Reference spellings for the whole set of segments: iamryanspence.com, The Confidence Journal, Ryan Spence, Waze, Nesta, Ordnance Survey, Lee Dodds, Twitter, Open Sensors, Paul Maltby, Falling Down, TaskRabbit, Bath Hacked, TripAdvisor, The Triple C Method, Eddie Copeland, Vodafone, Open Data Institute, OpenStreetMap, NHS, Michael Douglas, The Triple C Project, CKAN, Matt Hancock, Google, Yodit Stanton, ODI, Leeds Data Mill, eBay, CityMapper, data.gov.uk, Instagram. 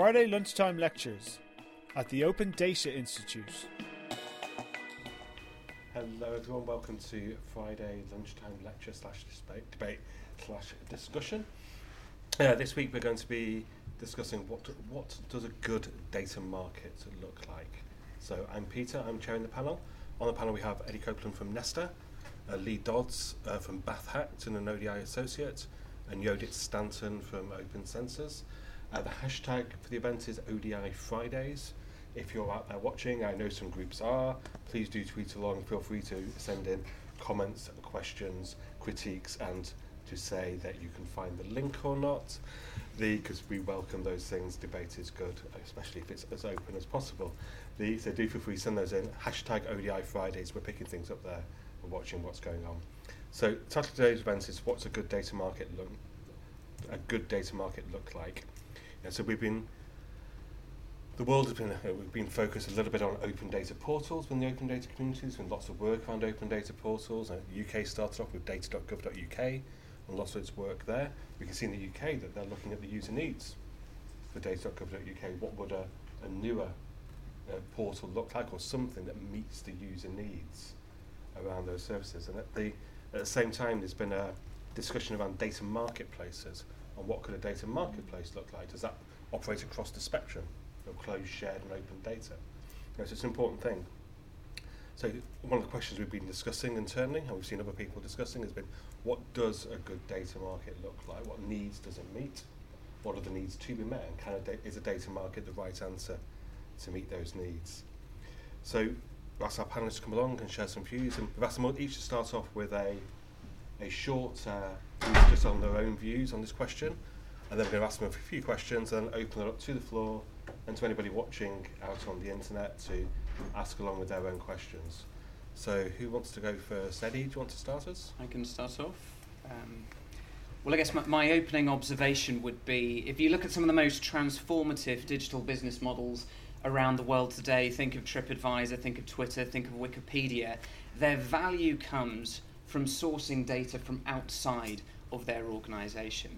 Friday lunchtime lectures at the Open Data Institute. Hello everyone, welcome to Friday lunchtime lecture slash debate slash discussion. This week we're going to be discussing what does a good data market look like. So I'm Peter, I'm chairing the panel. On the panel we have Eddie Copeland from Nesta, Lee Dodds from Bath Hacked and an ODI associate, and Yodit Stanton from Open Sensors. The hashtag for the event is ODI Fridays. If you're out there watching, I know some groups are, please do tweet along, feel free to send in comments, questions, critiques, and to say that you can find the link or not, because we welcome those things. Debate is good, especially if it's as open as possible. So do feel free to send those in, hashtag ODI Fridays, we're picking things up there and watching what's going on. So the title of today's event is What's a good data market look like? Yeah, so we've been focused a little bit on open data portals within the open data community. There's been lots of work around open data portals. The UK started off with data.gov.uk and lots of its work there. We can see in the UK that they're looking at the user needs for data.gov.uk. What would a newer portal look like, or something that meets the user needs around those services? And at the same time, there's been a discussion around data marketplaces and what could a data marketplace look like? Does that operate across the spectrum of closed, shared, and open data? So it's an important thing. So one of the questions we've been discussing internally, and we've seen other people discussing, has been what does a good data market look like? What needs does it meet? What are the needs to be met? And is a data market the right answer to meet those needs? So we'll ask our panelists to come along and share some views, and we've asked them each to start off with a short just on their own views on this question, and then we're going to ask them a few questions and open it up to the floor and to anybody watching out on the internet to ask along with their own questions. So who wants to go first? Eddie, do you want to start us? I can start off. Well, I guess my opening observation would be, if you look at some of the most transformative digital business models around the world today, think of TripAdvisor, think of Twitter, think of Wikipedia, their value comes from sourcing data from outside of their organisation.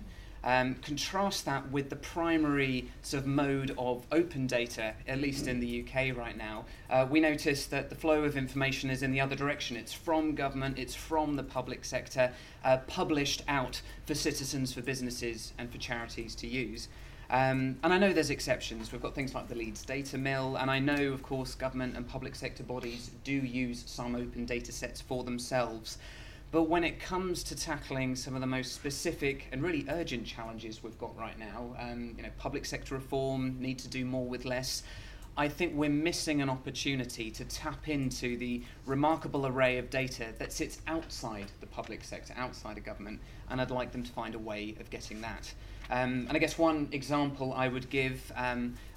Contrast that with the primary sort of mode of open data, at least in the UK right now. We notice that the flow of information is in the other direction. It's from government, it's from the public sector, published out for citizens, for businesses and for charities to use. And I know there's exceptions. We've got things like the Leeds Data Mill, and I know, of course, government and public sector bodies do use some open data sets for themselves. But when it comes to tackling some of the most specific and really urgent challenges we've got right now, public sector reform, need to do more with less, I think we're missing an opportunity to tap into the remarkable array of data that sits outside the public sector, outside of government, and I'd like them to find a way of getting that. And I guess one example I would give,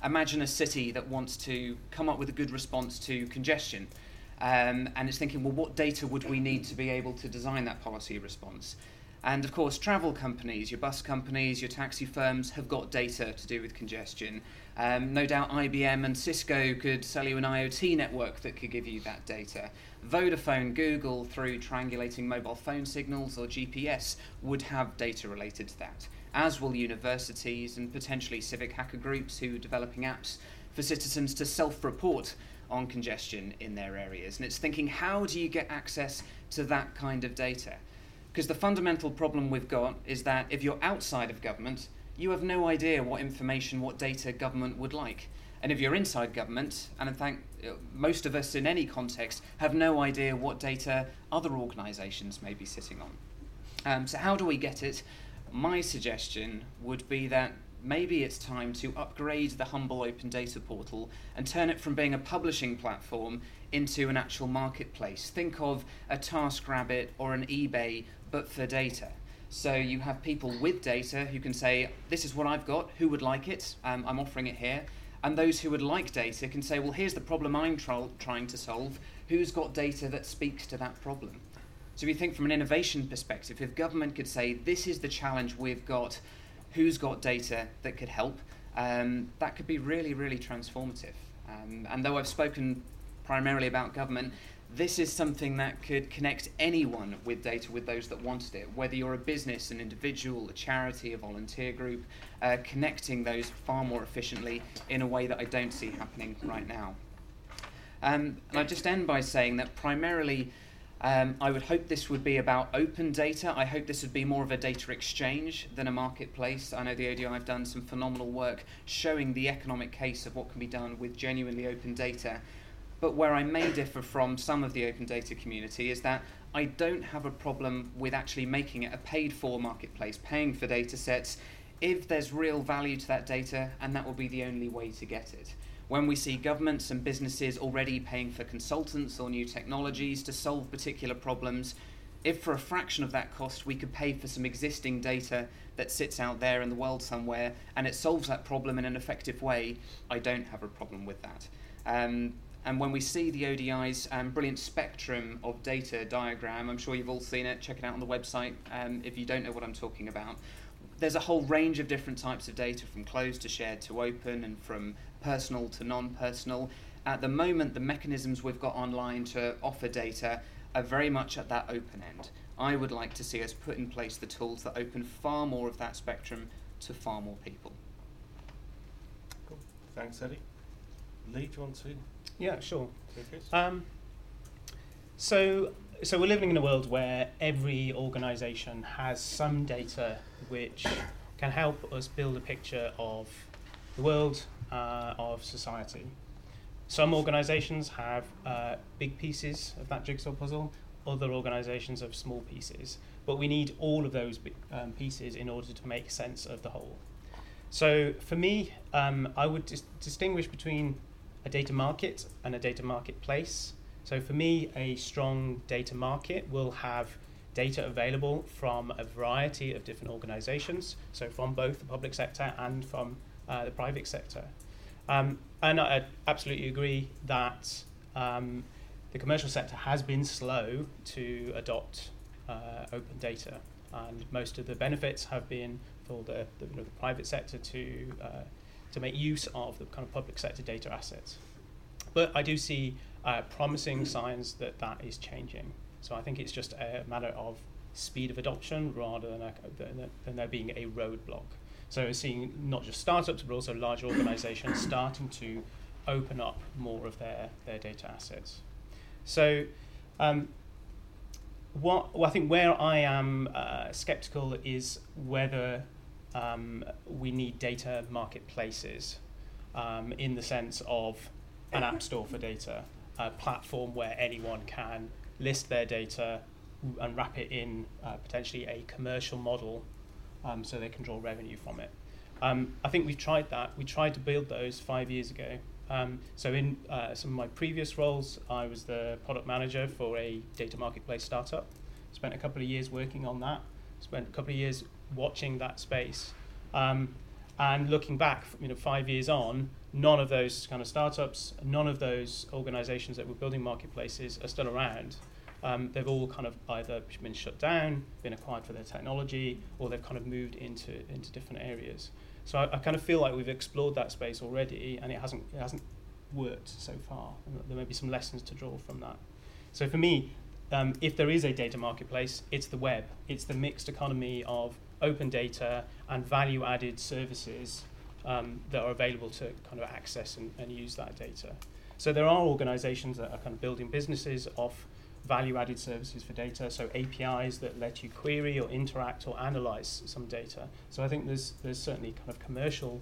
imagine a city that wants to come up with a good response to congestion. And it's thinking, well, what data would we need to be able to design that policy response? And of course, travel companies, your bus companies, your taxi firms have got data to do with congestion. No doubt IBM and Cisco could sell you an IoT network that could give you that data. Vodafone, Google, through triangulating mobile phone signals or GPS, would have data related to that, as will universities and potentially civic hacker groups who are developing apps for citizens to self-report on congestion in their areas. And it's thinking, how do you get access to that kind of data? Because the fundamental problem we've got is that if you're outside of government, you have no idea what information, what data government would like. And if you're inside government, and in fact most of us in any context have no idea what data other organisations may be sitting on. So how do we get it? My suggestion would be that maybe it's time to upgrade the humble open data portal and turn it from being a publishing platform into an actual marketplace. Think of a TaskRabbit or an eBay, but for data. So you have people with data who can say, this is what I've got, who would like it? I'm offering it here. And those who would like data can say, well, here's the problem I'm trying to solve. Who's got data that speaks to that problem? So if you think from an innovation perspective, if government could say, this is the challenge we've got, who's got data that could help, that could be really, really transformative. And though I've spoken primarily about government, This is something that could connect anyone with data, with those that wanted it, whether you're a business, an individual, a charity, a volunteer group, connecting those far more efficiently in a way that I don't see happening right now. And I just end by saying that primarily I would hope this would be about open data. I hope this would be more of a data exchange than a marketplace. I know the ODI have done some phenomenal work showing the economic case of what can be done with genuinely open data. But where I may differ from some of the open data community is that I don't have a problem with actually making it a paid-for marketplace, paying for data sets, if there's real value to that data, and that will be the only way to get it. When we see governments and businesses already paying for consultants or new technologies to solve particular problems, if for a fraction of that cost we could pay for some existing data that sits out there in the world somewhere and it solves that problem in an effective way, I don't have a problem with that. And when we see the ODI's brilliant spectrum of data diagram, I'm sure you've all seen it, check it out on the website if you don't know what I'm talking about. There's a whole range of different types of data, from closed to shared to open, and from personal to non-personal. At the moment, the mechanisms we've got online to offer data are very much at that open end. I would like to see us put in place the tools that open far more of that spectrum to far more people. Cool. Thanks, Eddie. Lee, do you want to? Yeah, sure. So we're living in a world where every organisation has some data which can help us build a picture of the world, of society. Some organisations have big pieces of that jigsaw puzzle, other organisations have small pieces, but we need all of those pieces in order to make sense of the whole. So for me, I would distinguish between a data market and a data marketplace. So for me, a strong data market will have data available from a variety of different organisations, so from both the public sector and from the private sector. And I absolutely agree that the commercial sector has been slow to adopt open data, and most of the benefits have been for the private sector to make use of the kind of public sector data assets. But I do see promising signs that is changing. So I think it's just a matter of speed of adoption rather than there being a roadblock. So seeing not just startups but also large organisations starting to open up more of their data assets. So I think where I am sceptical is whether we need data marketplaces in the sense of an app store for data, a platform where anyone can list their data and wrap it in potentially a commercial model so they can draw revenue from it. I think we've tried that. We tried to build those 5 years ago. So in some of my previous roles, I was the product manager for a data marketplace startup. Spent a couple of years working on that. Spent a couple of years watching that space. And looking back, 5 years on, none of those kind of startups, none of those organisations that were building marketplaces are still around. They've all kind of either been shut down, been acquired for their technology, or they've kind of moved into different areas. So I kind of feel like we've explored that space already, and it hasn't worked so far. There may be some lessons to draw from that. So for me, if there is a data marketplace, it's the web. It's the mixed economy of open data and value-added services that are available to kind of access and use that data. So there are organisations that are kind of building businesses off value-added services for data, so APIs that let you query or interact or analyse some data. So I think there's certainly kind of commercial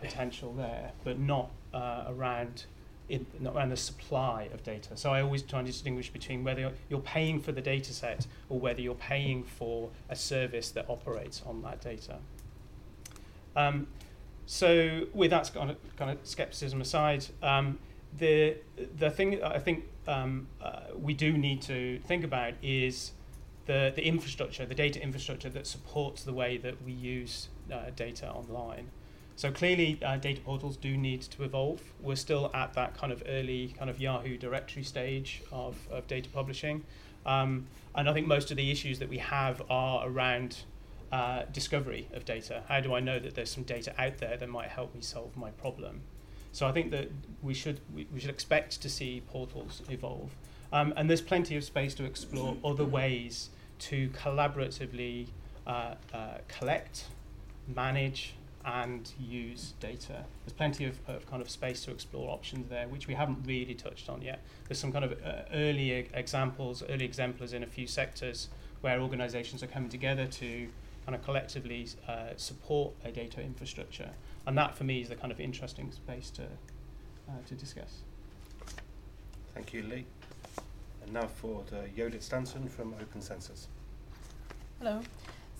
potential there, but not around the supply of data. So I always try and distinguish between whether you're paying for the data set or whether you're paying for a service that operates on that data. So with that kind of skepticism aside, the thing I think we do need to think about is the infrastructure, the data infrastructure that supports the way that we use data online. So clearly, data portals do need to evolve. We're still at that kind of early kind of Yahoo directory stage of data publishing. And I think most of the issues that we have are around discovery of data. How do I know that there's some data out there that might help me solve my problem? So I think that we should expect to see portals evolve. And there's plenty of space to explore other ways to collaboratively collect, manage, and use data. There's plenty of kind of space to explore options there, which we haven't really touched on yet. There's some kind of early exemplars in a few sectors where organizations are coming together to kind of collectively support a data infrastructure. And that, for me, is the kind of interesting space to discuss. Thank you, Lee. And now for Yodit Stanton from Open Sensors. Hello.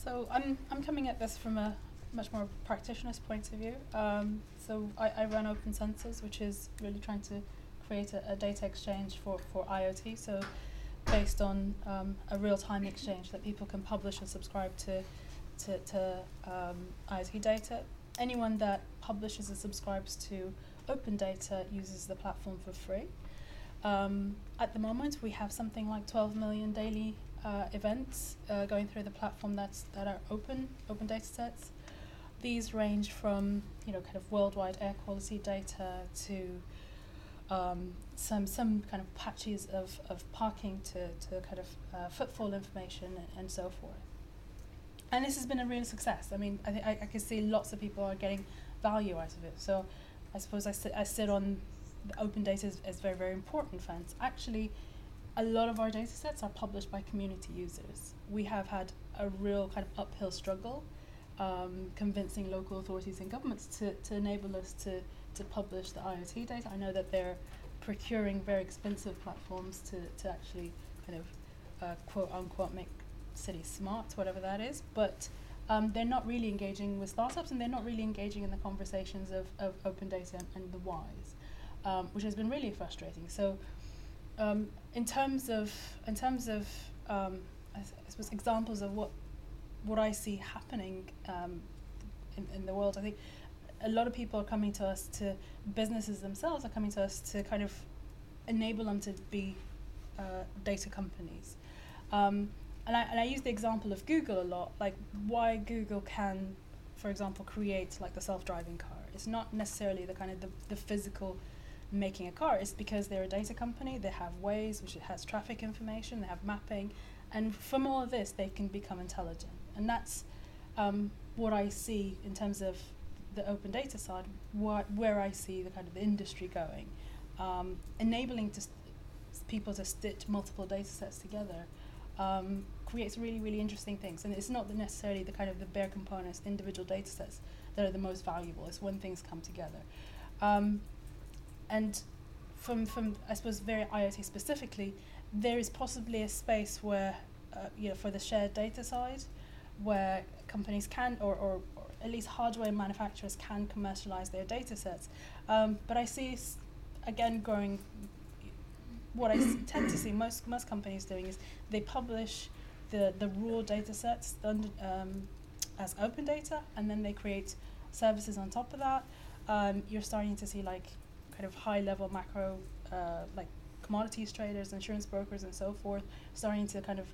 So I'm coming at this from a much more practitioner's point of view. So I run Open Sensors, which is really trying to create a data exchange for IoT, so based on a real-time exchange that people can publish and subscribe to IoT data. Anyone that publishes and subscribes to Open Data uses the platform for free. At the moment, we have something like 12 million daily events going through the platform that are open data sets. These range from kind of worldwide air quality data to some kind of patches of parking to kind of footfall information and so forth. And this has been a real success. I mean, I can see lots of people are getting value out of it. So I suppose I sit on the open data is very, very important fence. Actually, a lot of our data sets are published by community users. We have had a real kind of uphill struggle convincing local authorities and governments to enable us to publish the IoT data. I know that they're procuring very expensive platforms to actually kind of quote unquote make cities smart, whatever that is, but they're not really engaging with startups, and they're not really engaging in the conversations of open data and the whys, which has been really frustrating. So in terms of I suppose examples of what I see happening in the world, I think a lot of people are coming to us businesses themselves are coming to us to kind of enable them to be data companies. And I use the example of Google a lot, like why Google can, for example, create like the self-driving car. It's not necessarily the kind of the physical making a car. It's because they're a data company. They have Waze, which has traffic information. They have mapping. And from all of this, they can become intelligent. And that's what I see in terms of the open data side, where I see the kind of the industry going, enabling people to stitch multiple data sets together. Creates really, really interesting things, and it's not necessarily the kind of the bare components, individual data sets that are the most valuable. It's when things come together, and from I suppose very IoT specifically, there is possibly a space where for the shared data side, where companies can or at least hardware manufacturers can commercialize their data sets, but I see again growing. What I tend to see most companies doing is they publish the raw data sets as open data, and then they create services on top of that. You're starting to see like kind of high level macro like commodities traders, insurance brokers, and so forth starting to kind of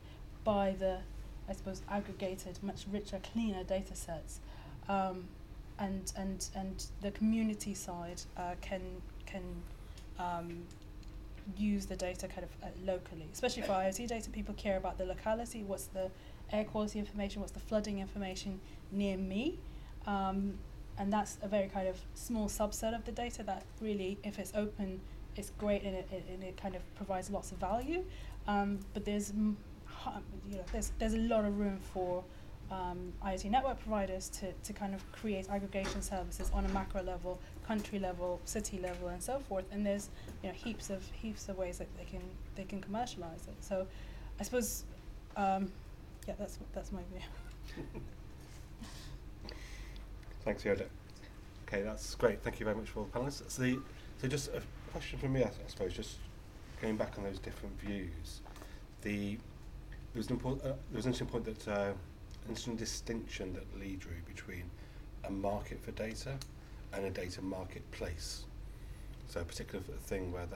buy the, I suppose, aggregated, much richer, cleaner data sets, and the community side can use the data kind of locally, especially for IoT data. People care about the locality, what's the air quality information, what's the flooding information near me, and that's a very kind of small subset of the data that really, if it's open, it's great, and it kind of provides lots of value, but there's a lot of room for IoT network providers to kind of create aggregation services on a macro level, country level, city level, and so forth. And there's heaps of ways that they can commercialize it. So, I suppose, that's my view. Thanks, Yoda. Okay, that's great. Thank you very much for all the panelists. So just a question from me, I suppose, just going back on those different views. There was an interesting point that. Interesting distinction that Lee drew between a market for data and a data marketplace. So a particular thing where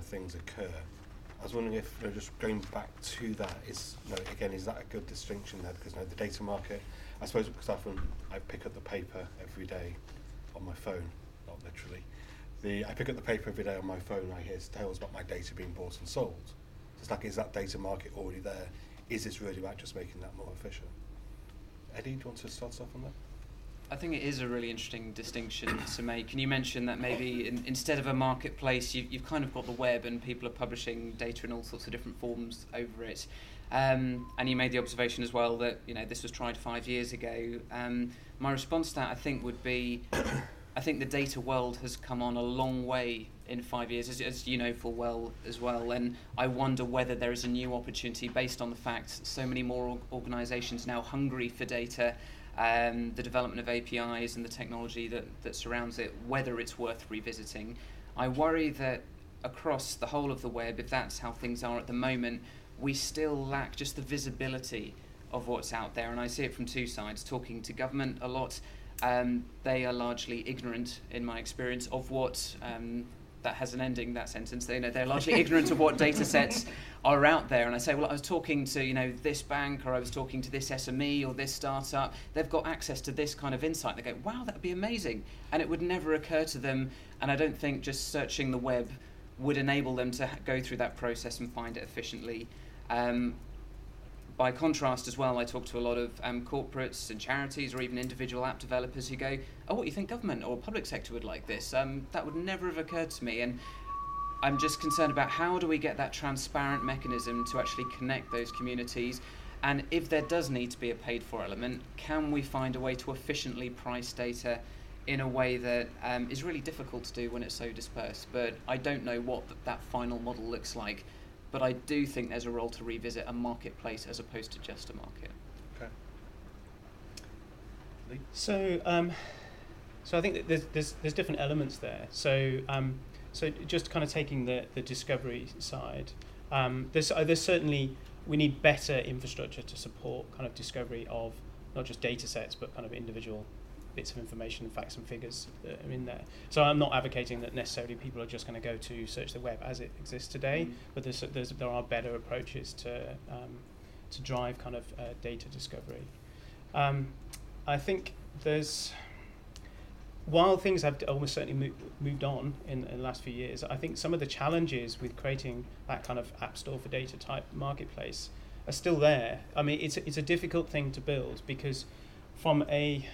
things occur. I was wondering if just going back to that is that a good distinction there? Because the data market, I suppose, because I pick up the paper every day on my phone, not literally, I pick up the paper every day on my phone and I hear tales about my data being bought and sold. So it's like, is that data market already there? Is this really about just making that more efficient? Eddie, do you want to start off on that? I think it is a really interesting distinction to make. Can you mention that maybe instead of a marketplace, you've kind of got the web and people are publishing data in all sorts of different forms over it. And you made the observation as well that, you know, this was tried 5 years ago. My response to that, I think, would be, I think the data world has come on a long way in 5 years, as you know full well as well, and I wonder whether there is a new opportunity based on the fact so many more organisations now hungry for data, the development of APIs and the technology that surrounds it, whether it's worth revisiting. I worry that across the whole of the web, if that's how things are at the moment, we still lack just the visibility of what's out there, and I see it from two sides, talking to government a lot. They are largely ignorant, in my experience, of what, that has an ending, that sentence, they're largely ignorant of what data sets are out there. And I say, well, I was talking to, you know, this bank, or I was talking to this SME or this startup, they've got access to this kind of insight. They go, wow, that would be amazing. And it would never occur to them, and I don't think just searching the web would enable them to go through that process and find it efficiently. By contrast as well, I talk to a lot of corporates and charities or even individual app developers who go, oh, what do you think government or public sector would like this? That would never have occurred to me. And I'm just concerned about how do we get that transparent mechanism to actually connect those communities? And if there does need to be a paid for element, can we find a way to efficiently price data in a way that is really difficult to do when it's so dispersed? But I don't know what that final model looks like. But I do think there's a role to revisit a marketplace as opposed to just a market. Okay. Lee? So I think that there's different elements there. So just kind of taking the discovery side, there's certainly, we need better infrastructure to support kind of discovery of not just data sets, but kind of individual bits of information and facts and figures that are in there. So I'm not advocating that necessarily people are just going to go to search the web as it exists today, but there are better approaches to drive kind of data discovery. I think while things have almost certainly moved on in the last few years, I think some of the challenges with creating that kind of app store for data type marketplace are still there. I mean, it's a difficult thing to build because from a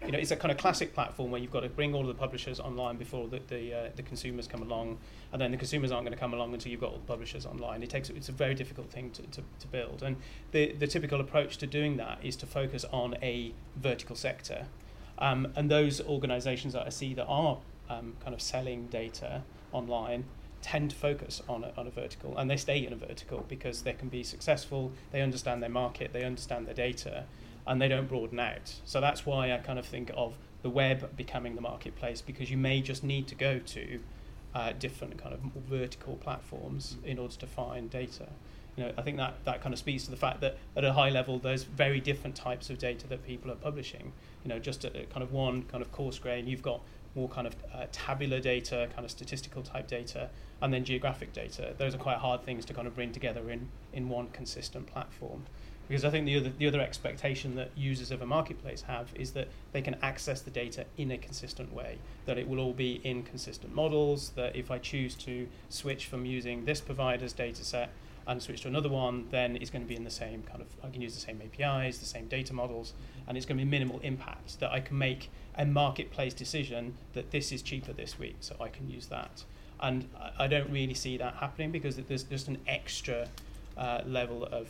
it's a kind of classic platform where you've got to bring all of the publishers online before the consumers come along, and then the consumers aren't going to come along until you've got all the publishers online. It's a very difficult thing to build, and the typical approach to doing that is to focus on a vertical sector, and those organisations that I see that are kind of selling data online tend to focus on a vertical, and they stay in a vertical because they can be successful. They understand their market, they understand their data, and they don't broaden out. So that's why I kind of think of the web becoming the marketplace, because you may just need to go to different kind of vertical platforms in order to find data. You know, I think that kind of speaks to the fact that at a high level, there's very different types of data that people are publishing. You know, just a kind of one kind of coarse grain, you've got more kind of tabular data, kind of statistical type data, and then geographic data. Those are quite hard things to kind of bring together in one consistent platform. Because I think the other expectation that users of a marketplace have is that they can access the data in a consistent way, that it will all be in consistent models, that if I choose to switch from using this provider's data set and switch to another one, then it's going to be in the same kind of, I can use the same APIs, the same data models, and it's going to be minimal impact, that I can make a marketplace decision that this is cheaper this week, so I can use that. And I don't really see that happening because there's just an extra level of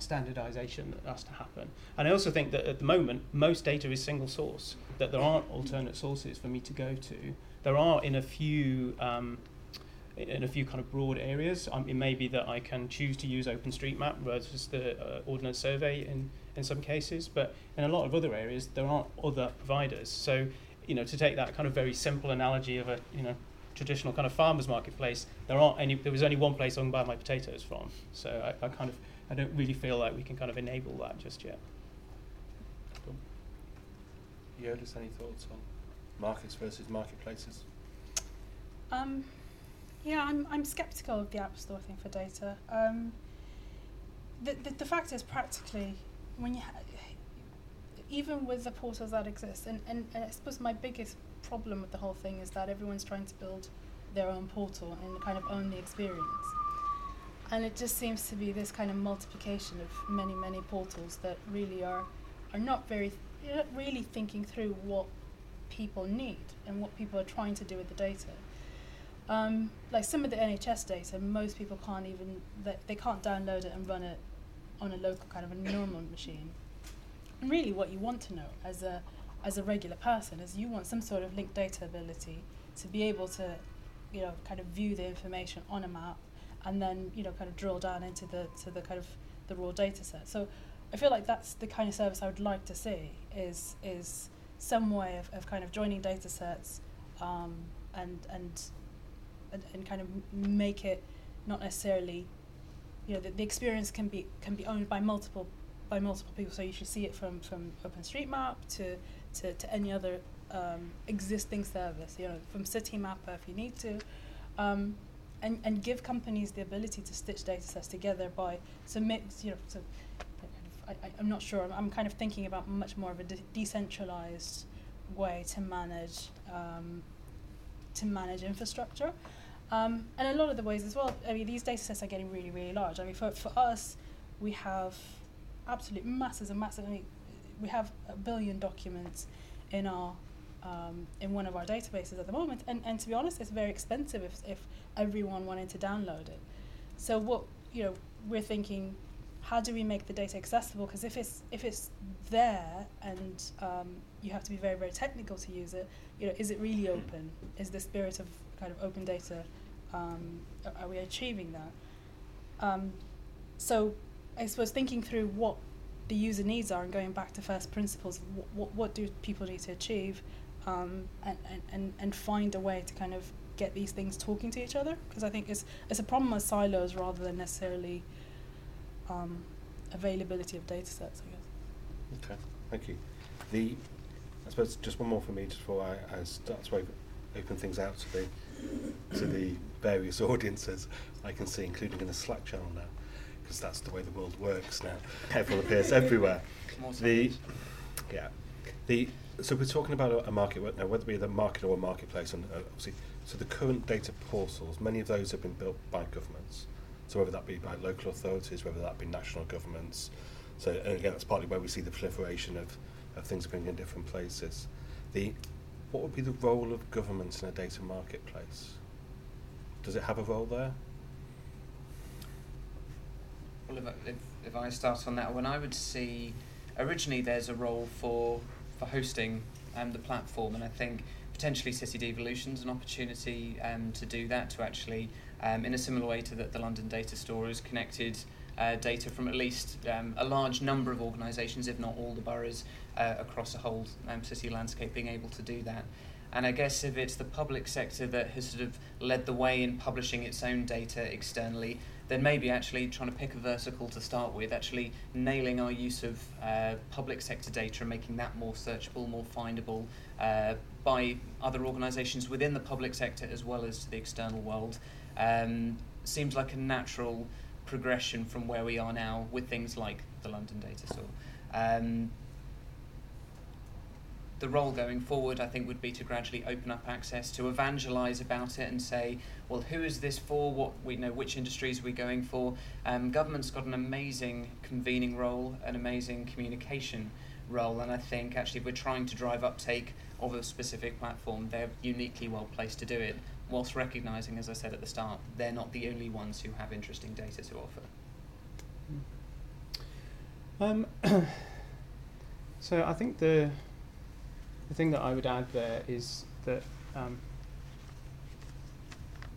standardization that has to happen. And I also think that at the moment most data is single source, that there aren't alternate sources for me to go to. There are in a few kind of broad areas. It may be that I can choose to use OpenStreetMap versus the Ordnance Survey in some cases, but in a lot of other areas there aren't other providers. So, you know, to take that kind of very simple analogy of a, you know, traditional kind of farmers marketplace, there was only one place I can buy my potatoes from. So I don't really feel like we can kind of enable that just yet. Cool. Yodit, any thoughts on markets versus marketplaces? I'm sceptical of the app store thing for data. The fact is, practically, when you even with the portals that exist, and I suppose my biggest problem with the whole thing is that everyone's trying to build their own portal and kind of own the experience. And it just seems to be this kind of multiplication of many, many portals that really are not very, you're not really thinking through what people need and what people are trying to do with the data. Like some of the NHS data, most people can't even, they can't download it and run it on a local kind of a normal machine. And really what you want to know as a regular person is you want some sort of linked data ability to be able to, you know, kind of view the information on a map and then, you know, kind of drill down into the kind of the raw data set. So I feel like that's the kind of service I would like to see, is some way of kind of joining data sets and kind of make it not necessarily, you know, the experience can be owned by multiple people. So you should see it from OpenStreetMap to any other existing service, you know, from CityMapper if you need to, and give companies the ability to stitch data sets together by submit, you know, so I'm not sure. I'm kind of thinking about much more of a decentralized way to manage infrastructure, and a lot of the ways as well. I mean, these data sets are getting really, really large. I mean, for us, we have absolute masses and masses. I mean, we have 1 billion documents in our in one of our databases at the moment, and to be honest, it's very expensive if everyone wanted to download it. So what, you know, we're thinking, how do we make the data accessible? Because if it's there and you have to be very, very technical to use it, you know, is it really open? Is the spirit of kind of open data, are we achieving that? So I suppose thinking through what the user needs are and going back to first principles, what do people need to achieve, and find a way to kind of get these things talking to each other, because I think it's a problem of silos rather than necessarily availability of data sets, I guess. Okay, thank you. I suppose just one more for me just before I start to open things out to the various audiences I can see, including in the Slack channel now, because that's the way the world works now. Everyone appears everywhere. So we're talking about a market now, whether it be the market or a marketplace, and obviously, so the current data portals, many of those have been built by governments. So whether that be by local authorities, whether that be national governments. So, and again, that's partly where we see the proliferation of things being in different places. What would be the role of governments in a data marketplace? Does it have a role there? Well, if I start on that one, I would see originally there's a role for hosting and the platform, and I think potentially City Devolution's an opportunity to do that, to actually, in a similar way to that the London Data Store has connected data from at least a large number of organisations, if not all the boroughs, across a whole city landscape, being able to do that. And I guess if it's the public sector that has sort of led the way in publishing its own data externally, then maybe actually trying to pick a vertical to start with, actually nailing our use of public sector data and making that more searchable, more findable by other organisations within the public sector as well as to the external world. Seems like a natural progression from where we are now with things like the London Data Store. The role going forward, I think, would be to gradually open up access, to evangelise about it and say, well, who is this for? What we know, which industries we're going for. Government's got an amazing convening role, an amazing communication role, and I think actually if we're trying to drive uptake of a specific platform, they're uniquely well placed to do it, whilst recognising, as I said at the start, they're not the only ones who have interesting data to offer. So I think the thing that I would add there is that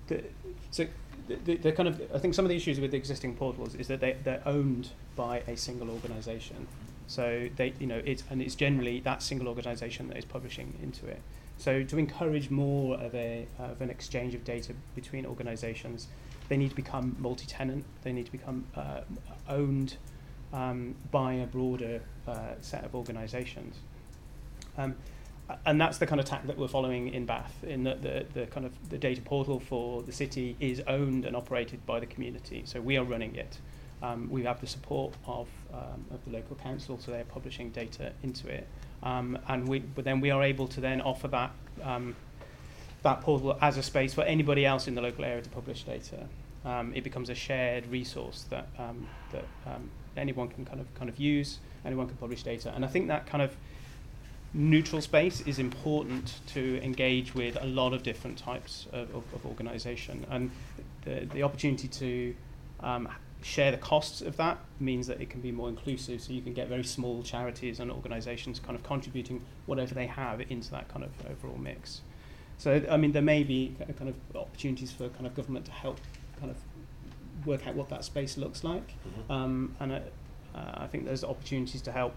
the kind of, I think some of the issues with the existing portals is that they're owned by a single organisation. So they, you know, it's generally that single organisation that is publishing into it. So to encourage more of an exchange of data between organisations, they need to become multi-tenant. They need to become owned by a broader set of organisations, and that's the kind of tack that we're following in Bath. In that the kind of the data portal for the city is owned and operated by the community. So we are running it, We have the support of the local council, so they're publishing data into it, but then we are able to then offer that that portal as a space for anybody else in the local area to publish data. It becomes a shared resource that anyone can kind of use. Anyone can publish data, and I think that kind of neutral space is important to engage with a lot of different types of organisation, and the opportunity to share the costs of that means that it can be more inclusive, so you can get very small charities and organisations kind of contributing whatever they have into that kind of overall mix. So I mean, there may be kind of opportunities for kind of government to help kind of work out what that space looks like, mm-hmm. I think there's opportunities to help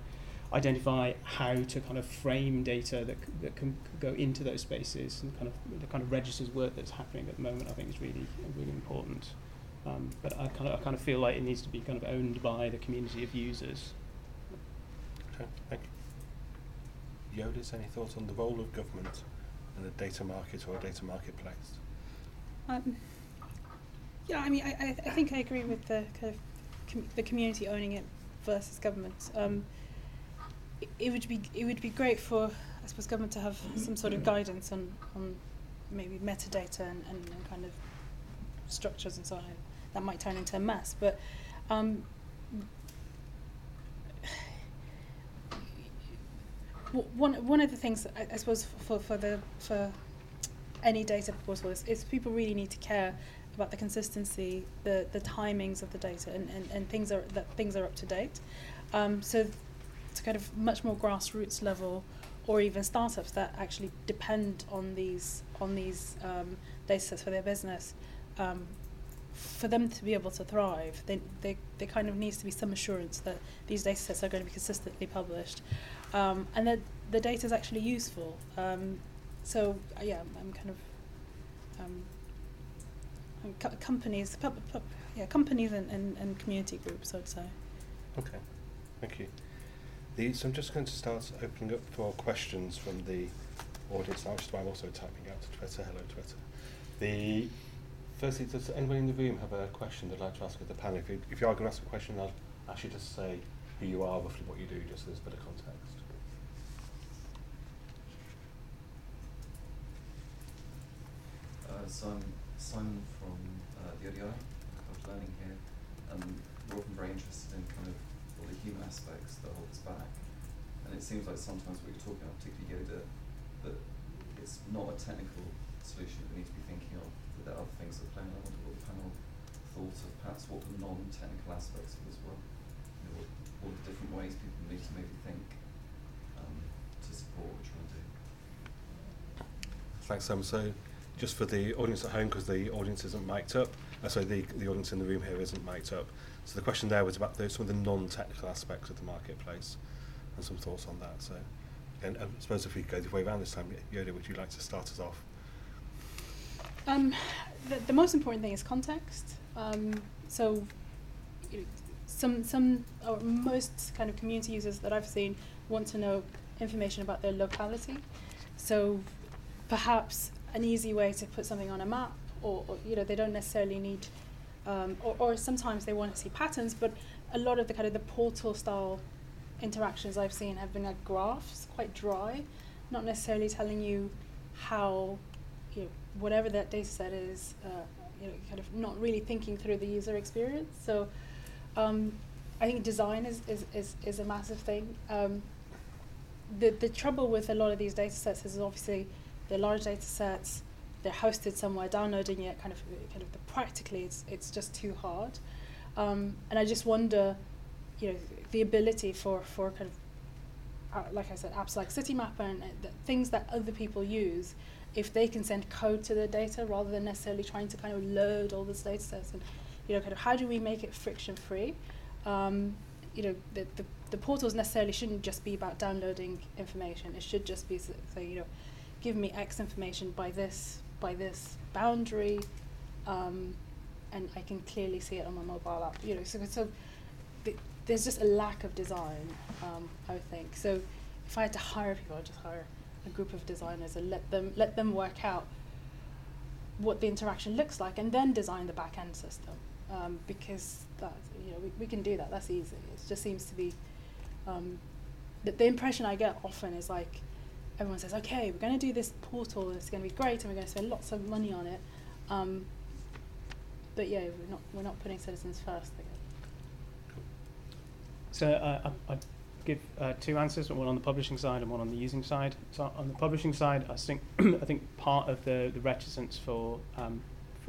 identify how to kind of frame data that can go into those spaces, and kind of the kind of registers work that's happening at the moment I think is really important. But I kind of feel like it needs to be kind of owned by the community of users. Okay, thank you. Yodit, any thoughts on the role of government in the data market or data marketplace? Yeah, I mean, I think I agree with the kind of the community owning it versus government. It would be great for, I suppose, government to have some sort of guidance on maybe metadata and kind of structures and so on. That might turn into a mess, but one of the things I suppose for any data proposal is people really need to care about the consistency, the timings of the data, and things are up to date. So to kind of much more grassroots level, or even startups that actually depend on these data sets for their business, for them to be able to thrive, there kind of needs to be some assurance that these data sets are going to be consistently published, and that the data is actually useful. So yeah, I'm kind of companies and community groups, I'd say. Okay, thank you. So I'm just going to start opening up for questions from the audience now, which is why I'm also typing out to Twitter. Hello, Twitter. Firstly, does anybody in the room have a question they'd like to ask at the panel? If you are going to ask a question, I'll ask you to say who you are, roughly what you do, just as a bit of context. So I'm Simon from the ODI, I'm learning here, and we're often very interested in kind of all the human aspects that hold us back. And it seems like sometimes what you're talking about, particularly Yoda, that it's not a technical solution that we need to be thinking of, that there are other things that play out. What the panel thought of perhaps what the non-technical aspects of this were, you know, all the different ways people need to maybe think to support what you're trying to do. Thanks, Sam. So just for the audience at home, because the audience isn't mic'd up, the audience in the room here isn't mic'd up. So the question there was about some of the non-technical aspects of the marketplace and some thoughts on that. So, and I suppose if we go the way around this time, Yoda, would you like to start us off? The most important thing is context. So you know, some or most kind of community users that I've seen want to know information about their locality. So perhaps an easy way to put something on a map, or you know, they don't necessarily need. Or sometimes they want to see patterns, but a lot of the kind of the portal style interactions I've seen have been like graphs, quite dry, not necessarily telling you how, you know, whatever that data set is, you know, kind of not really thinking through the user experience. So I think design is a massive thing. The trouble with a lot of these data sets is obviously they're large data sets. They're hosted somewhere, downloading it, kind of practically, it's just too hard, and I just wonder, you know, the ability for kind of, like I said, apps like CityMapper and things that other people use, if they can send code to the data rather than necessarily trying to kind of load all these data sets, and you know, kind of how do we make it friction free? You know, the portals necessarily shouldn't just be about downloading information. It should just be so you know, give me X information by this boundary, and I can clearly see it on my mobile app. You know, so there's just a lack of design, I would think. So if I had to hire people, I'd just hire a group of designers and let them work out what the interaction looks like, and then design the back end system. because that, you know, we can do that. That's easy. It just seems to be the impression I get often is like everyone says, okay, we're going to do this portal and it's going to be great and we're going to spend lots of money on it, but yeah, we're not putting citizens first, I guess. So I give two answers, one on the publishing side and one on the using side. So on the publishing side, I think part of the reticence for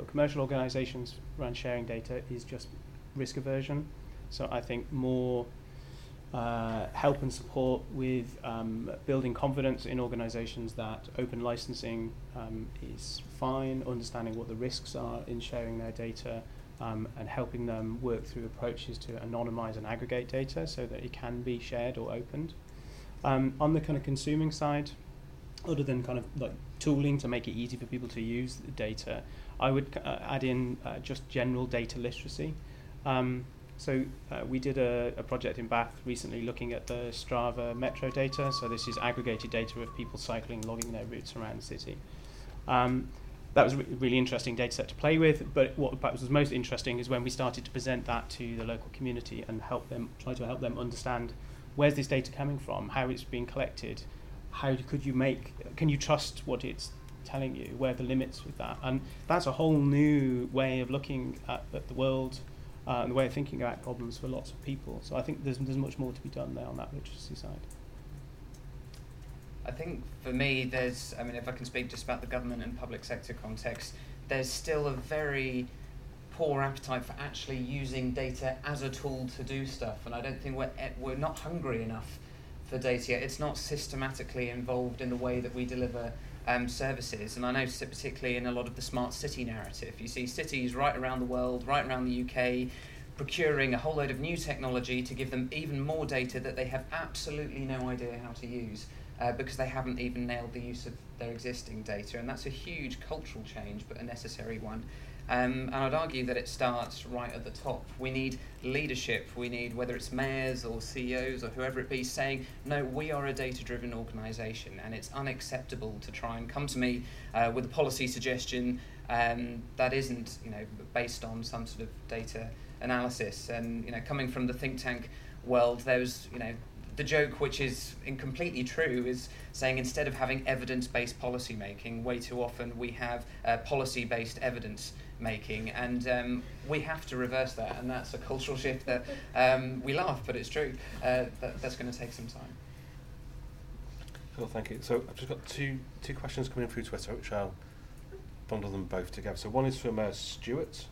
commercial organisations around sharing data is just risk aversion. So I think more help and support with building confidence in organisations that open licensing is fine, understanding what the risks are in sharing their data, and helping them work through approaches to anonymise and aggregate data so that it can be shared or opened. On the kind of consuming side, other than kind of like tooling to make it easy for people to use the data, I would add in just general data literacy. So we did a project in Bath recently looking at the Strava metro data. So this is aggregated data of people cycling, logging their routes around the city. That was a really interesting data set to play with, but what perhaps was most interesting is when we started to present that to the local community and try to help them understand where's this data coming from, how it's being collected, can you trust what it's telling you, where are the limits with that? And that's a whole new way of looking at the world and the way of thinking about problems for lots of people. So I think there's much more to be done there on that literacy side. I think for me, if I can speak just about the government and public sector context, there's still a very poor appetite for actually using data as a tool to do stuff. And I don't think we're not hungry enough for data yet. It's not systematically involved in the way that we deliver services. And I notice it particularly in a lot of the smart city narrative. You see cities right around the world, right around the UK, procuring a whole load of new technology to give them even more data that they have absolutely no idea how to use. Because they haven't even nailed the use of their existing data, and that's a huge cultural change, but a necessary one. And I'd argue that it starts right at the top. We need leadership. We need, whether it's mayors or CEOs or whoever it be, saying, no, we are a data-driven organisation, and it's unacceptable to try and come to me with a policy suggestion that isn't, based on some sort of data analysis. And coming from the think tank world, there's, the joke, which is completely true, is saying instead of having evidence-based policy making, way too often we have policy-based evidence making, and we have to reverse that, and that's a cultural shift that we laugh, but it's true. That's going to take some time. Cool, thank you. So I've just got two questions coming in through Twitter, which I'll bundle them both together. So one is from Stuart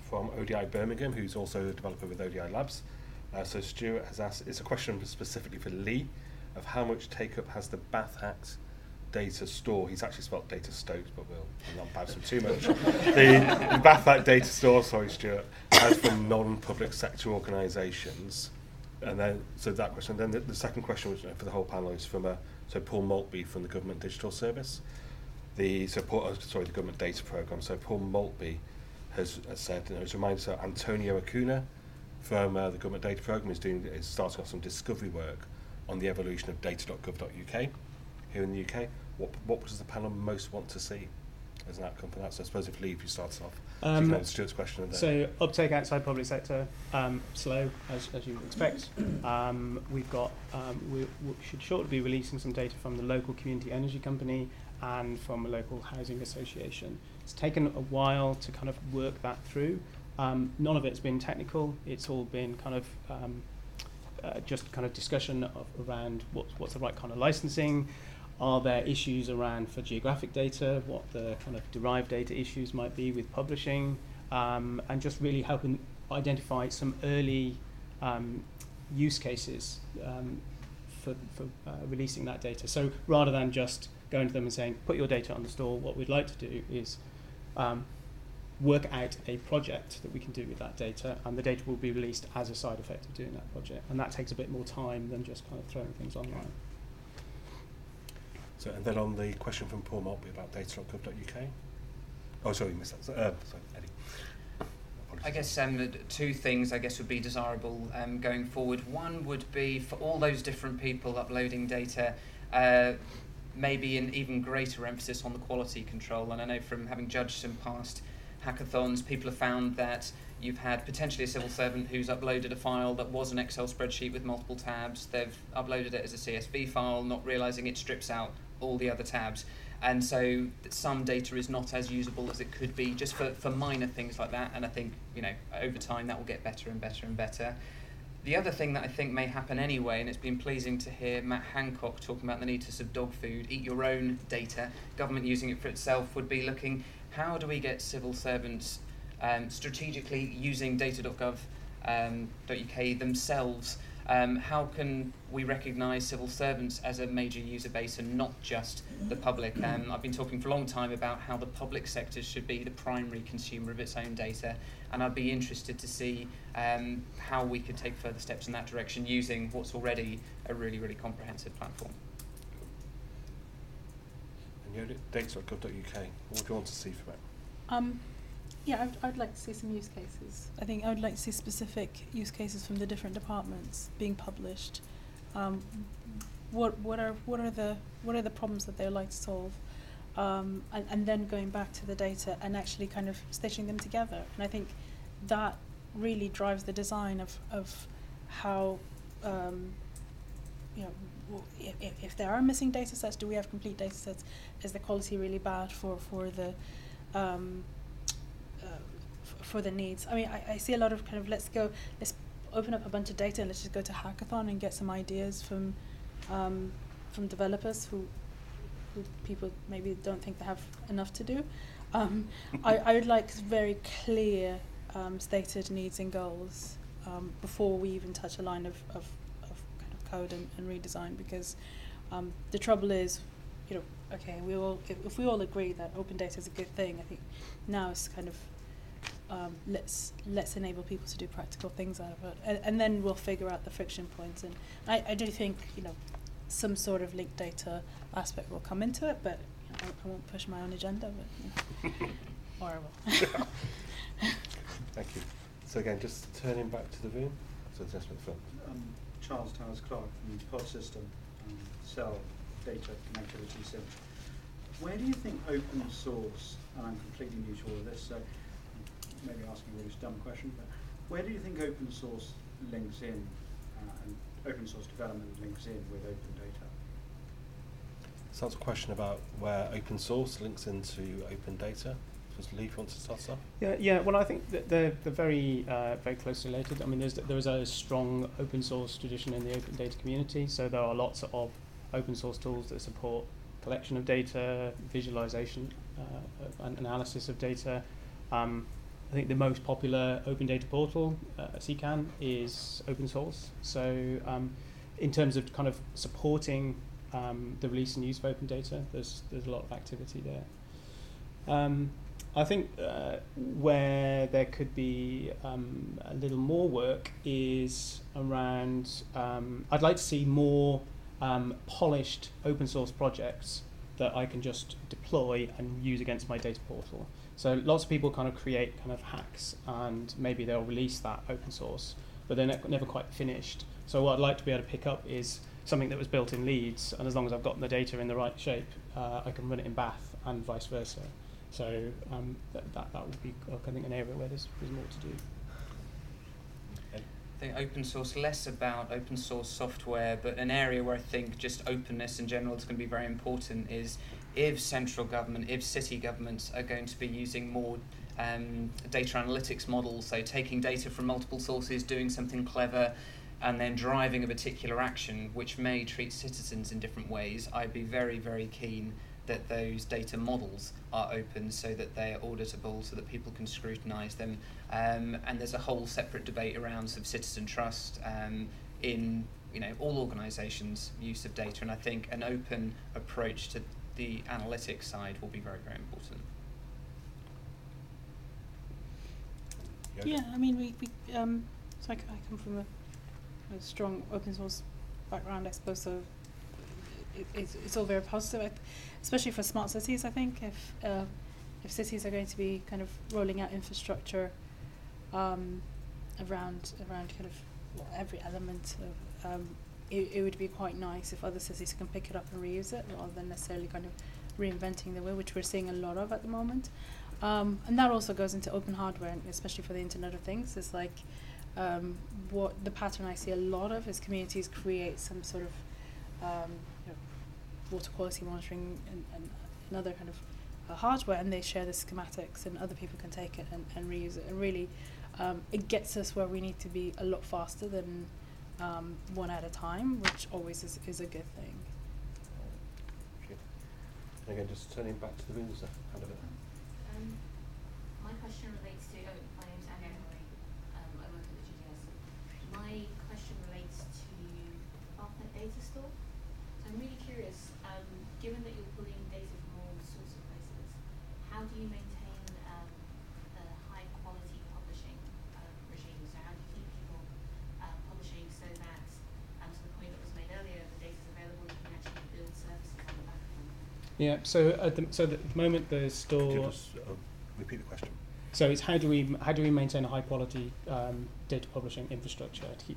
from ODI Birmingham, who's also a developer with ODI Labs. So Stuart has asked, it's a question specifically for Lee, of how much take-up has the Bath Hacked data store? He's actually spelled data stoked, but we'll not badge him too much. The Bath Hacked data store, sorry Stuart, has from non-public sector organisations. And then, so that question. Then the second question was for the whole panel is from Paul Maltby from the Government Digital Service, the Government Data Programme. So Paul Maltby has said, it's a reminder that Antonio Acuna from the Government Data Programme is starting off some discovery work on the evolution of data.gov.uk here in the UK. What does the panel most want to see as an outcome for that? So I suppose if Lee, you start off, so you know Stuart's question. So uptake outside public sector, slow as you would expect. We've got we should shortly be releasing some data from the local community energy company and from a local housing association. It's taken a while to kind of work that through. None of it's been technical. It's all been kind of just kind of discussion around what's the right kind of licensing. Are there issues around for geographic data? What the kind of derived data issues might be with publishing, and just really helping identify some early use cases for releasing that data. So rather than just going to them and saying, "Put your data on the store," what we'd like to do is work out a project that we can do with that data, and the data will be released as a side effect of doing that project, and that takes a bit more time than just kind of throwing things online. So, and then on the question from Paul Maltby about data.gov.uk. Oh, sorry, you missed that. Sorry, Eddie. I guess two things would be desirable going forward. One would be for all those different people uploading data, maybe an even greater emphasis on the quality control, and I know from having judged some past hackathons, people have found that you've had potentially a civil servant who's uploaded a file that was an Excel spreadsheet with multiple tabs. They've uploaded it as a CSV file, not realising it strips out all the other tabs. And so some data is not as usable as it could be, just for minor things like that. And I think, you know, over time that will get better and better and better. The other thing that I think may happen anyway, and it's been pleasing to hear Matt Hancock talking about the need to dog food, eat your own data, government using it for itself, would be looking, how do we get civil servants strategically using data.gov.uk themselves? How can we recognise civil servants as a major user base and not just the public? I've been talking for a long time about how the public sector should be the primary consumer of its own data, and I'd be interested to see how we could take further steps in that direction using what's already a really, really comprehensive platform. And Yodit, data.gov.uk, what do you want to see from it? Yeah, I'd like to see some use cases. I think I would like to see specific use cases from the different departments being published. What are the problems that they would like to solve, and then going back to the data and actually kind of stitching them together. And I think that really drives the design of how you know. If there are missing data sets, do we have complete data sets? Is the quality really bad for the needs? I mean, I see a lot of kind of let's open up a bunch of data and let's just go to hackathon and get some ideas from developers who people maybe don't think they have enough to do. I would like very clear stated needs and goals before we even touch a line of kind of code and redesign, because the trouble is, you know, okay, if we all agree that open data is a good thing, I think now it's kind of let's enable people to do practical things out of it, and then we'll figure out the friction points. And I do think, you know, some sort of linked data aspect will come into it, but you know, I won't push my own agenda, but you know, or I will. Thank you. So again, just turning back to the room. So that's what the film. Charles Towers Clark from Pod System, Cell Data Connectivity Sim. Where do you think open source, and I'm completely new to all of this, so maybe asking a really dumb question, but where do you think open source links in, and open source development links in with open data? So that's a question about where open source links into open data. Does Lee want to start off? Yeah. Well, I think that they're very, very closely related. I mean, there is a strong open source tradition in the open data community, so there are lots of open source tools that support collection of data, visualization, and analysis of data. I think the most popular open data portal, CKAN, is open source. So in terms of kind of supporting the release and use of open data, there's a lot of activity there. I think where there could be a little more work is around, I'd like to see more polished open source projects that I can just deploy and use against my data portal. So lots of people kind of create kind of hacks, and maybe they'll release that open source, but they're never quite finished. So what I'd like to be able to pick up is something that was built in Leeds, and as long as I've gotten the data in the right shape, I can run it in Bath and vice versa. So that would be, I think, an area where there's more to do. I think open source, less about open source software, but an area where I think just openness in general is going to be very important is if central government, if city governments are going to be using more data analytics models, so taking data from multiple sources, doing something clever, and then driving a particular action which may treat citizens in different ways, I'd be very, very keen that those data models are open so that they are auditable, so that people can scrutinise them. And there's a whole separate debate around some citizen trust in, you know, all organisations' use of data. And I think an open approach to the analytics side will be very, very important. Yeah, I mean, so I come from a strong open source background, I suppose, so it's all very positive, especially for smart cities. I think if cities are going to be kind of rolling out infrastructure around kind of every element of, it would be quite nice if other cities can pick it up and reuse it rather than necessarily kind of reinventing the wheel, which we're seeing a lot of at the moment. And that also goes into open hardware, and especially for the Internet of Things. It's like what the pattern I see a lot of is communities create some sort of water quality monitoring and another kind of hardware, and they share the schematics, and other people can take it and reuse it. And really, it gets us where we need to be a lot faster than one at a time, which always is a good thing. Okay. And again, just turning back to the Windsor hand of it. My question relates to, my name's Anne Emery, I work at the GDS. My question relates to Bathnet data store. So I'm really curious, given that you're pulling data from all sorts of places, how do you maintain a high quality publishing regime? So how do you keep people publishing so that, to the point that was made earlier, the data's available, you can actually build services on the back end? Yeah, so at the moment the store... Repeat the question. So it's how do we maintain a high quality data publishing infrastructure to keep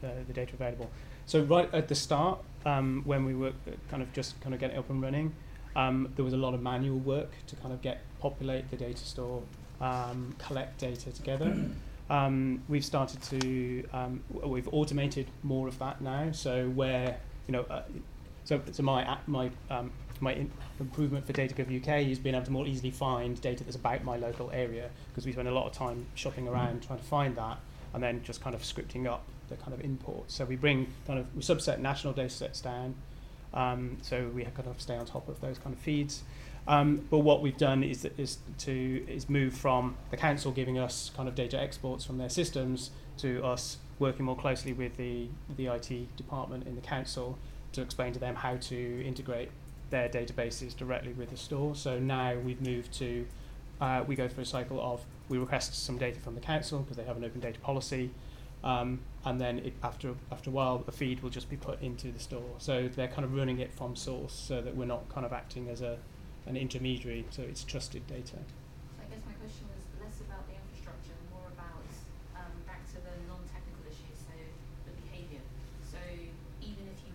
the data available? So right at the start, when we were kind of getting up and running, there was a lot of manual work to kind of populate the data store, collect data together. We've started to we've automated more of that now. So where my improvement for data.gov.uk is being able to more easily find data that's about my local area, because we spend a lot of time shopping around trying to find that, and then just kind of scripting up the kind of imports. So we bring we subset national data sets down, so we kind of stay on top of those kind of feeds. But what we've done is move from the council giving us kind of data exports from their systems to us working more closely with the IT department in the council to explain to them how to integrate their databases directly with the store. So now we've moved to, we go through a cycle of, we request some data from the council because they have an open data policy, and then after a while a feed will just be put into the store. So they're kind of running it from source so that we're not kind of acting as an intermediary, so it's trusted data. So I guess my question was less about the infrastructure, more about back to the non-technical issues, so the behaviour. So even if you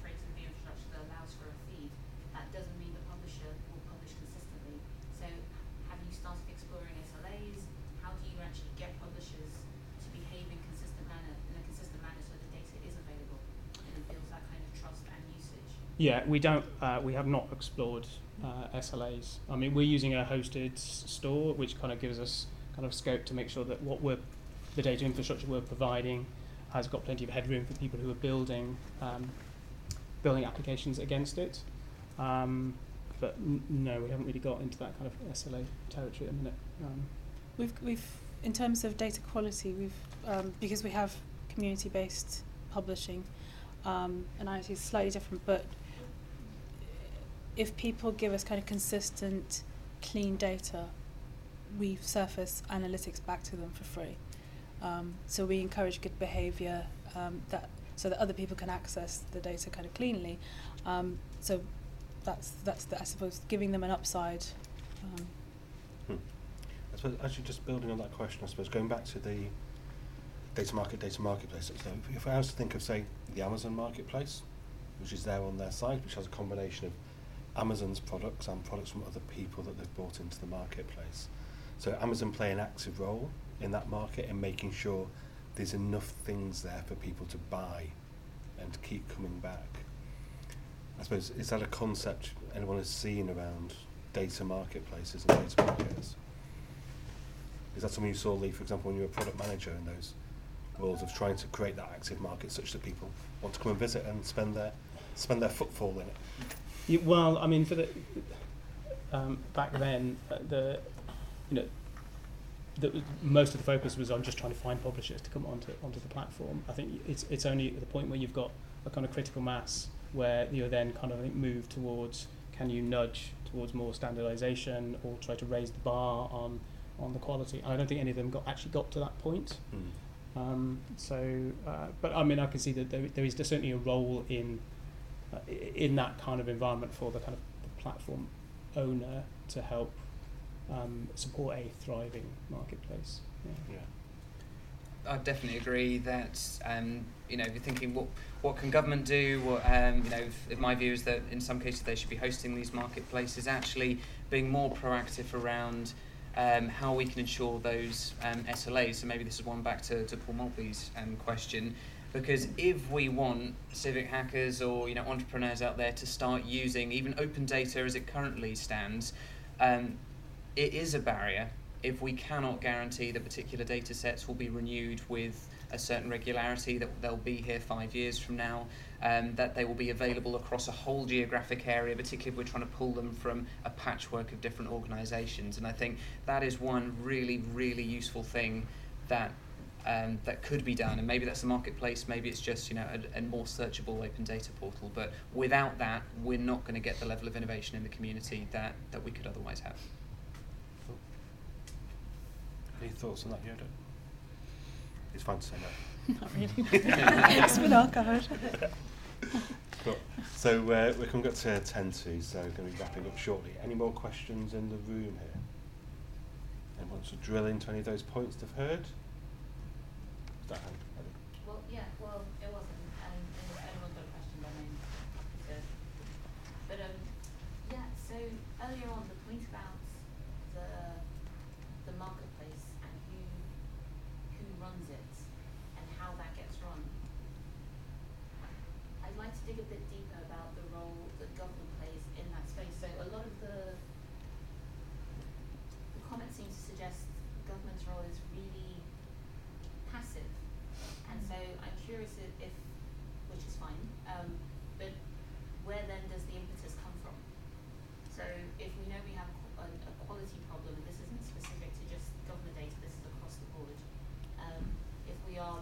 created the infrastructure that allows for a feed, that doesn't mean the publisher will publish consistently. So have you started exploring SLAs? How do you actually get publishers to behave in a consistent manner so the data is available and it builds that kind of trust and usage? Yeah, we have not explored SLAs. I mean, we're using a hosted store, which kind of gives us kind of scope to make sure that the data infrastructure we're providing has got plenty of headroom for people who are building applications against it, but no, we haven't really got into that kind of SLA territory at the minute. We've in terms of data quality, because we have community-based publishing, and IT is slightly different. But if people give us kind of consistent, clean data, we surface analytics back to them for free. So we encourage good behaviour so that other people can access the data kind of cleanly. So that's I suppose giving them an upside. I suppose actually just building on that question, I suppose going back to the data marketplace. So if I was to think of say the Amazon marketplace, which is there on their site, which has a combination of Amazon's products and products from other people that they've brought into the marketplace. So Amazon play an active role in that market and making sure there's enough things there for people to buy and to keep coming back. I suppose, is that a concept anyone has seen around data marketplaces and data markets? Is that something you saw, Lee, for example, when you were a product manager in those roles of trying to create that active market such that people want to come and visit and spend their footfall in it? Yeah, well, I mean, for the back then, most of the focus was on just trying to find publishers to come onto the platform. I think it's only at the point where you've got a kind of critical mass where you're then kind of moved towards, can you nudge towards more standardisation or try to raise the bar on the quality? And I don't think any of them actually got to that point. But I mean, I can see that there is certainly a role in that kind of environment for the kind of the platform owner to help support a thriving marketplace. Yeah. I definitely agree that if you're thinking what can government do, if my view is that in some cases they should be hosting these marketplaces, actually being more proactive around how we can ensure those SLAs. So maybe this is one back to Paul Maltby's question, because if we want civic hackers or entrepreneurs out there to start using even open data as it currently stands, it is a barrier if we cannot guarantee that particular data sets will be renewed with a certain regularity, that they'll be here 5 years from now, that they will be available across a whole geographic area, particularly if we're trying to pull them from a patchwork of different organisations. And I think that is one really, really useful thing that that could be done. And maybe that's a marketplace, maybe it's just a more searchable open data portal. But without that, we're not going to get the level of innovation in the community that we could otherwise have. Any thoughts on that, Yoda? It's fine to say no. Not really. It's been archived. Cool. So we're coming up to 10 to, so we're going to be wrapping up shortly. Any more questions in the room here? Anyone wants to drill into any of those points they've heard? Does that help? Well, yeah. Well, it wasn't. Anyone got a question by name? Good. But yeah. So earlier on, the point about the marketplace and who runs it and how that gets run. I'd like to dig a bit deeper about the role that government plays in that space. So a lot of the comments seem to suggest government's role is really passive. And so I'm curious if, which is fine, but where then does the impetus come from? So if we know we have a quality problem, and this isn't specific to just government data, this is across the board. If we are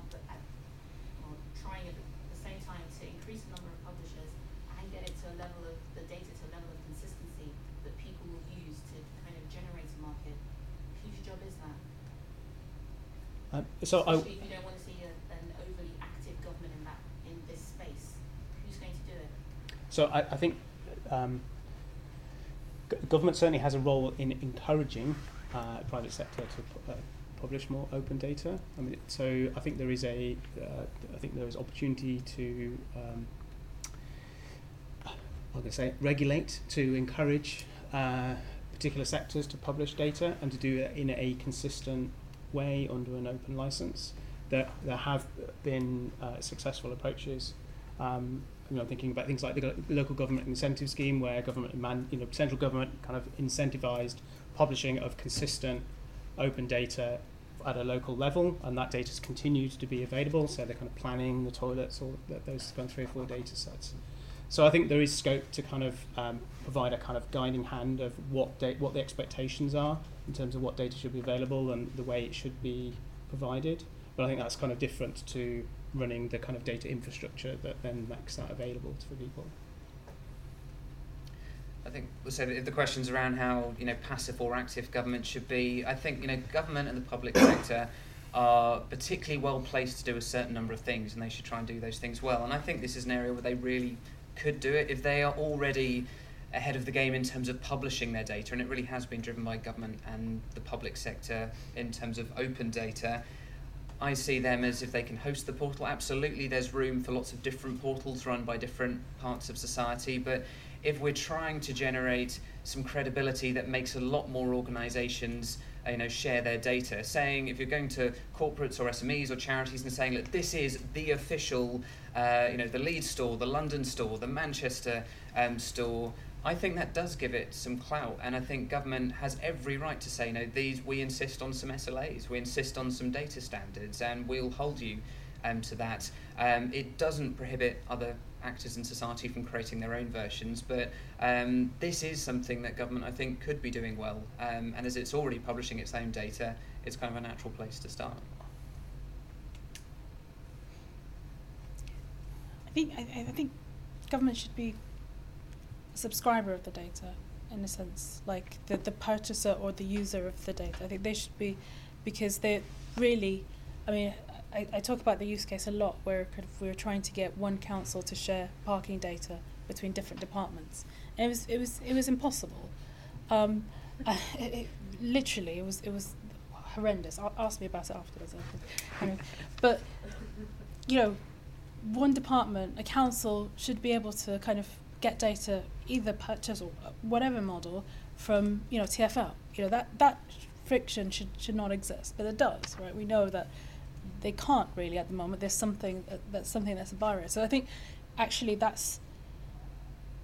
trying at the same time to increase the number of publishers and get it to a level of the data to a level of consistency that people will use to kind of generate a market, whose job is that? Especially if you don't want to see an overly active government in this space, who's going to do it? So I think. Government certainly has a role in encouraging the private sector to publish more open data. I mean, so I think there is opportunity to, regulate to encourage particular sectors to publish data and to do it in a consistent way under an open license. There have been successful approaches. Thinking about things like the local government incentive scheme, where central government kind of incentivized publishing of consistent open data at a local level, and that data's continued to be available. So they're kind of planning the toilets, or those kind of 3 or 4 data sets. So I think there is scope to kind of provide a kind of guiding hand of what the expectations are in terms of what data should be available and the way it should be provided. But I think that's kind of different to running the kind of data infrastructure that then makes that available for people. I think we'll say that if the question's around how passive or active government should be, I think government and the public sector are particularly well placed to do a certain number of things, and they should try and do those things well. And I think this is an area where they really could do it if they are already ahead of the game in terms of publishing their data, and it really has been driven by government and the public sector in terms of open data. I see them as if they can host the portal. Absolutely, there's room for lots of different portals run by different parts of society, but if we're trying to generate some credibility that makes a lot more organisations share their data, saying if you're going to corporates or SMEs or charities and saying, look, this is the official, the Leeds store, the London store, the Manchester store, I think that does give it some clout, and I think government has every right to say, we insist on some SLAs, we insist on some data standards, and we'll hold you to that. It doesn't prohibit other actors in society from creating their own versions, but this is something that government, I think, could be doing well, and as it's already publishing its own data, it's kind of a natural place to start. I think government should be subscriber of the data, in a sense, like the purchaser or the user of the data. I think they should be, because they're really, I talk about the use case a lot where we were trying to get one council to share parking data between different departments. And it was impossible. It was horrendous. Ask me about it afterwards. Anyway. But, you know, one department, a council, should be able to kind of get data, either purchase or whatever model, from, you know, TfL. You know, that friction should not exist, but it does, right? We know that they can't really at the moment. There's something that's a barrier. So I think actually that's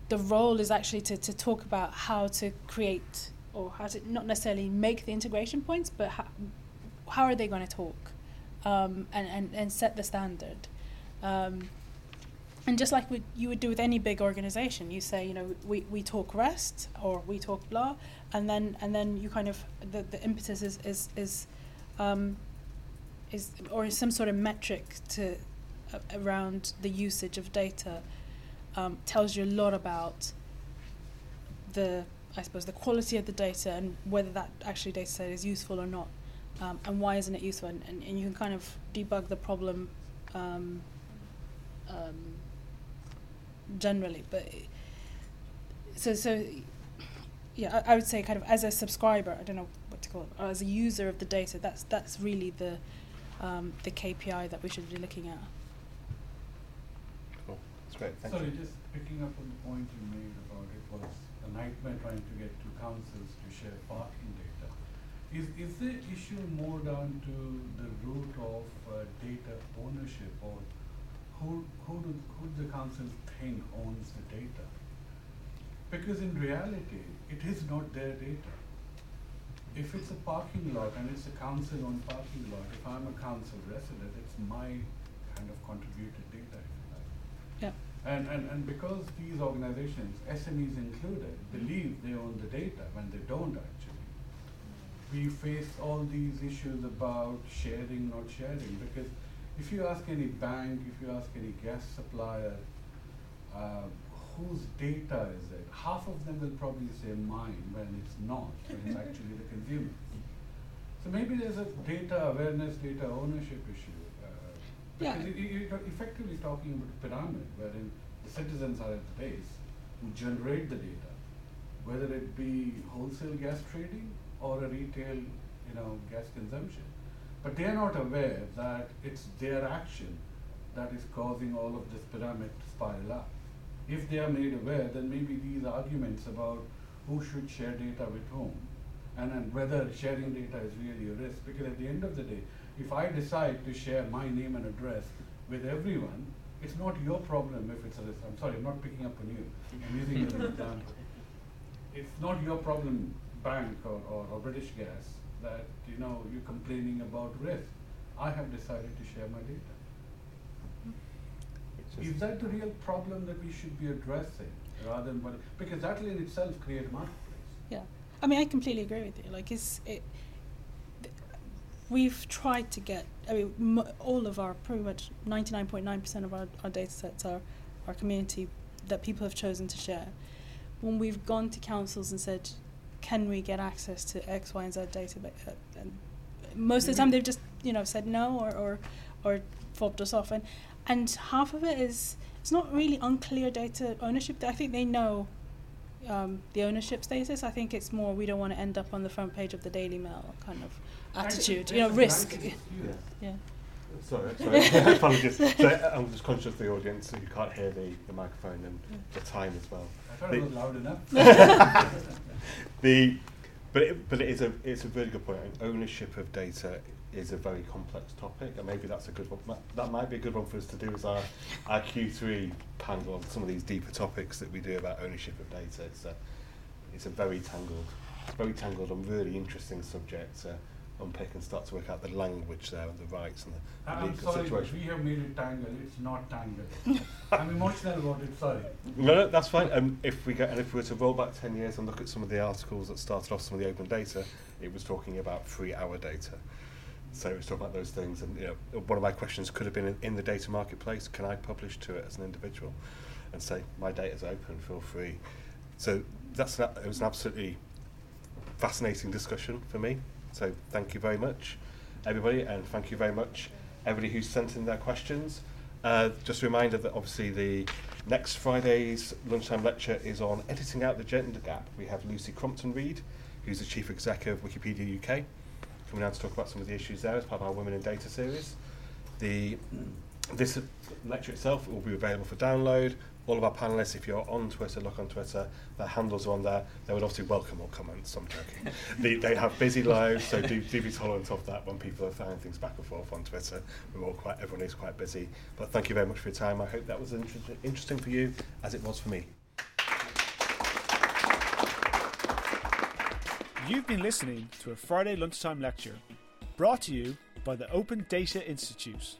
the role, is actually to talk about how to create, or how to not necessarily make the integration points, but how are they going to talk and set the standard. And just like you would do with any big organization, you say, you know, we talk REST or we talk blah, and then you kind of, the impetus is some sort of metric to around the usage of data. Tells you a lot about the quality of the data and whether that actually data set is useful or not, and why isn't it useful, and you can kind of debug the problem generally. But so yeah, I would say kind of as a subscriber, I don't know what to call it, or as a user of the data, that's really the KPI that we should be looking at. Great, sorry, just picking up on the point you made about it was a nightmare trying to get two councils to share parking data. Is the issue more down to the root of data ownership, or who the councils think owns the data? Because in reality, it is not their data. If it's a parking lot and it's a council-owned parking lot, if I'm a council resident, it's my kind of contributed data. Yeah. And because these organizations, SMEs included, believe they own the data when they don't actually, we face all these issues about sharing, not sharing, because if you ask any bank, if you ask any gas supplier, whose data is it? Half of them will probably say mine when it's not, when it's actually the consumer. So maybe there's a data awareness, data ownership issue. Because you're effectively talking about a pyramid wherein the citizens are at the base who generate the data, whether it be wholesale gas trading or a retail, gas consumption. But they are not aware that it's their action that is causing all of this pyramid to spiral up. If they are made aware, then maybe these arguments about who should share data with whom and whether sharing data is really a risk, because at the end of the day, if I decide to share my name and address with everyone, it's not your problem if it's a risk. I'm sorry, I'm not picking up on you. I'm using it as an example. It's not your problem, bank or British Gas, that you're complaining about risk. I have decided to share my data. Is that the real problem that we should be addressing, rather than what? Because that will in itself create a marketplace. Yeah, I mean, I completely agree with you. Like, we've tried to get, all of our, pretty much 99.9% of our data sets are our community that people have chosen to share. When we've gone to councils and said, can we get access to X, Y, and Z data, and most of the time they've just, said no or fobbed us off. And half of it is, it's not really unclear data ownership. I think they know the ownership status. I think it's more, we don't want to end up on the front page of the Daily Mail kind of attitude, risk. Yeah. Sorry. Apologies. So I'm just conscious of the audience, so you can't hear the microphone and the time as well. I thought it was loud enough. But it's a really good point. Ownership of data is a very complex topic, and maybe that's a good one. That might be a good one for us to do as our Q3 panel on some of these deeper topics that we do about ownership of data. It's a very tangled and really interesting subject to unpick and start to work out the language there and the rights and the legal situation. I'm sorry, we have made it tangled. It's not tangled. I'm emotional about it, sorry. No, that's fine. If we were to roll back 10 years and look at some of the articles that started off some of the open data, it was talking about free-hour data. So it was talking about those things, and one of my questions could have been in the data marketplace, can I publish to it as an individual and say, my data's open, feel free. So it was an absolutely fascinating discussion for me. So thank you very much, everybody, and thank you very much, everybody who's sent in their questions. Just a reminder that obviously the next Friday's lunchtime lecture is on editing out the gender gap. We have Lucy Crompton-Reed, who's the Chief Exec of Wikipedia UK. coming down to talk about some of the issues there as part of our Women in Data series. This lecture itself will be available for download. All of our panellists, if you're on Twitter, look on Twitter, their handles are on there. They would obviously welcome all comments, I'm joking. They have busy lives, so do be tolerant of that when people are throwing things back and forth on Twitter. Everyone is quite busy. But thank you very much for your time. I hope that was interesting for you, as it was for me. You've been listening to a Friday lunchtime lecture, brought to you by the Open Data Institute.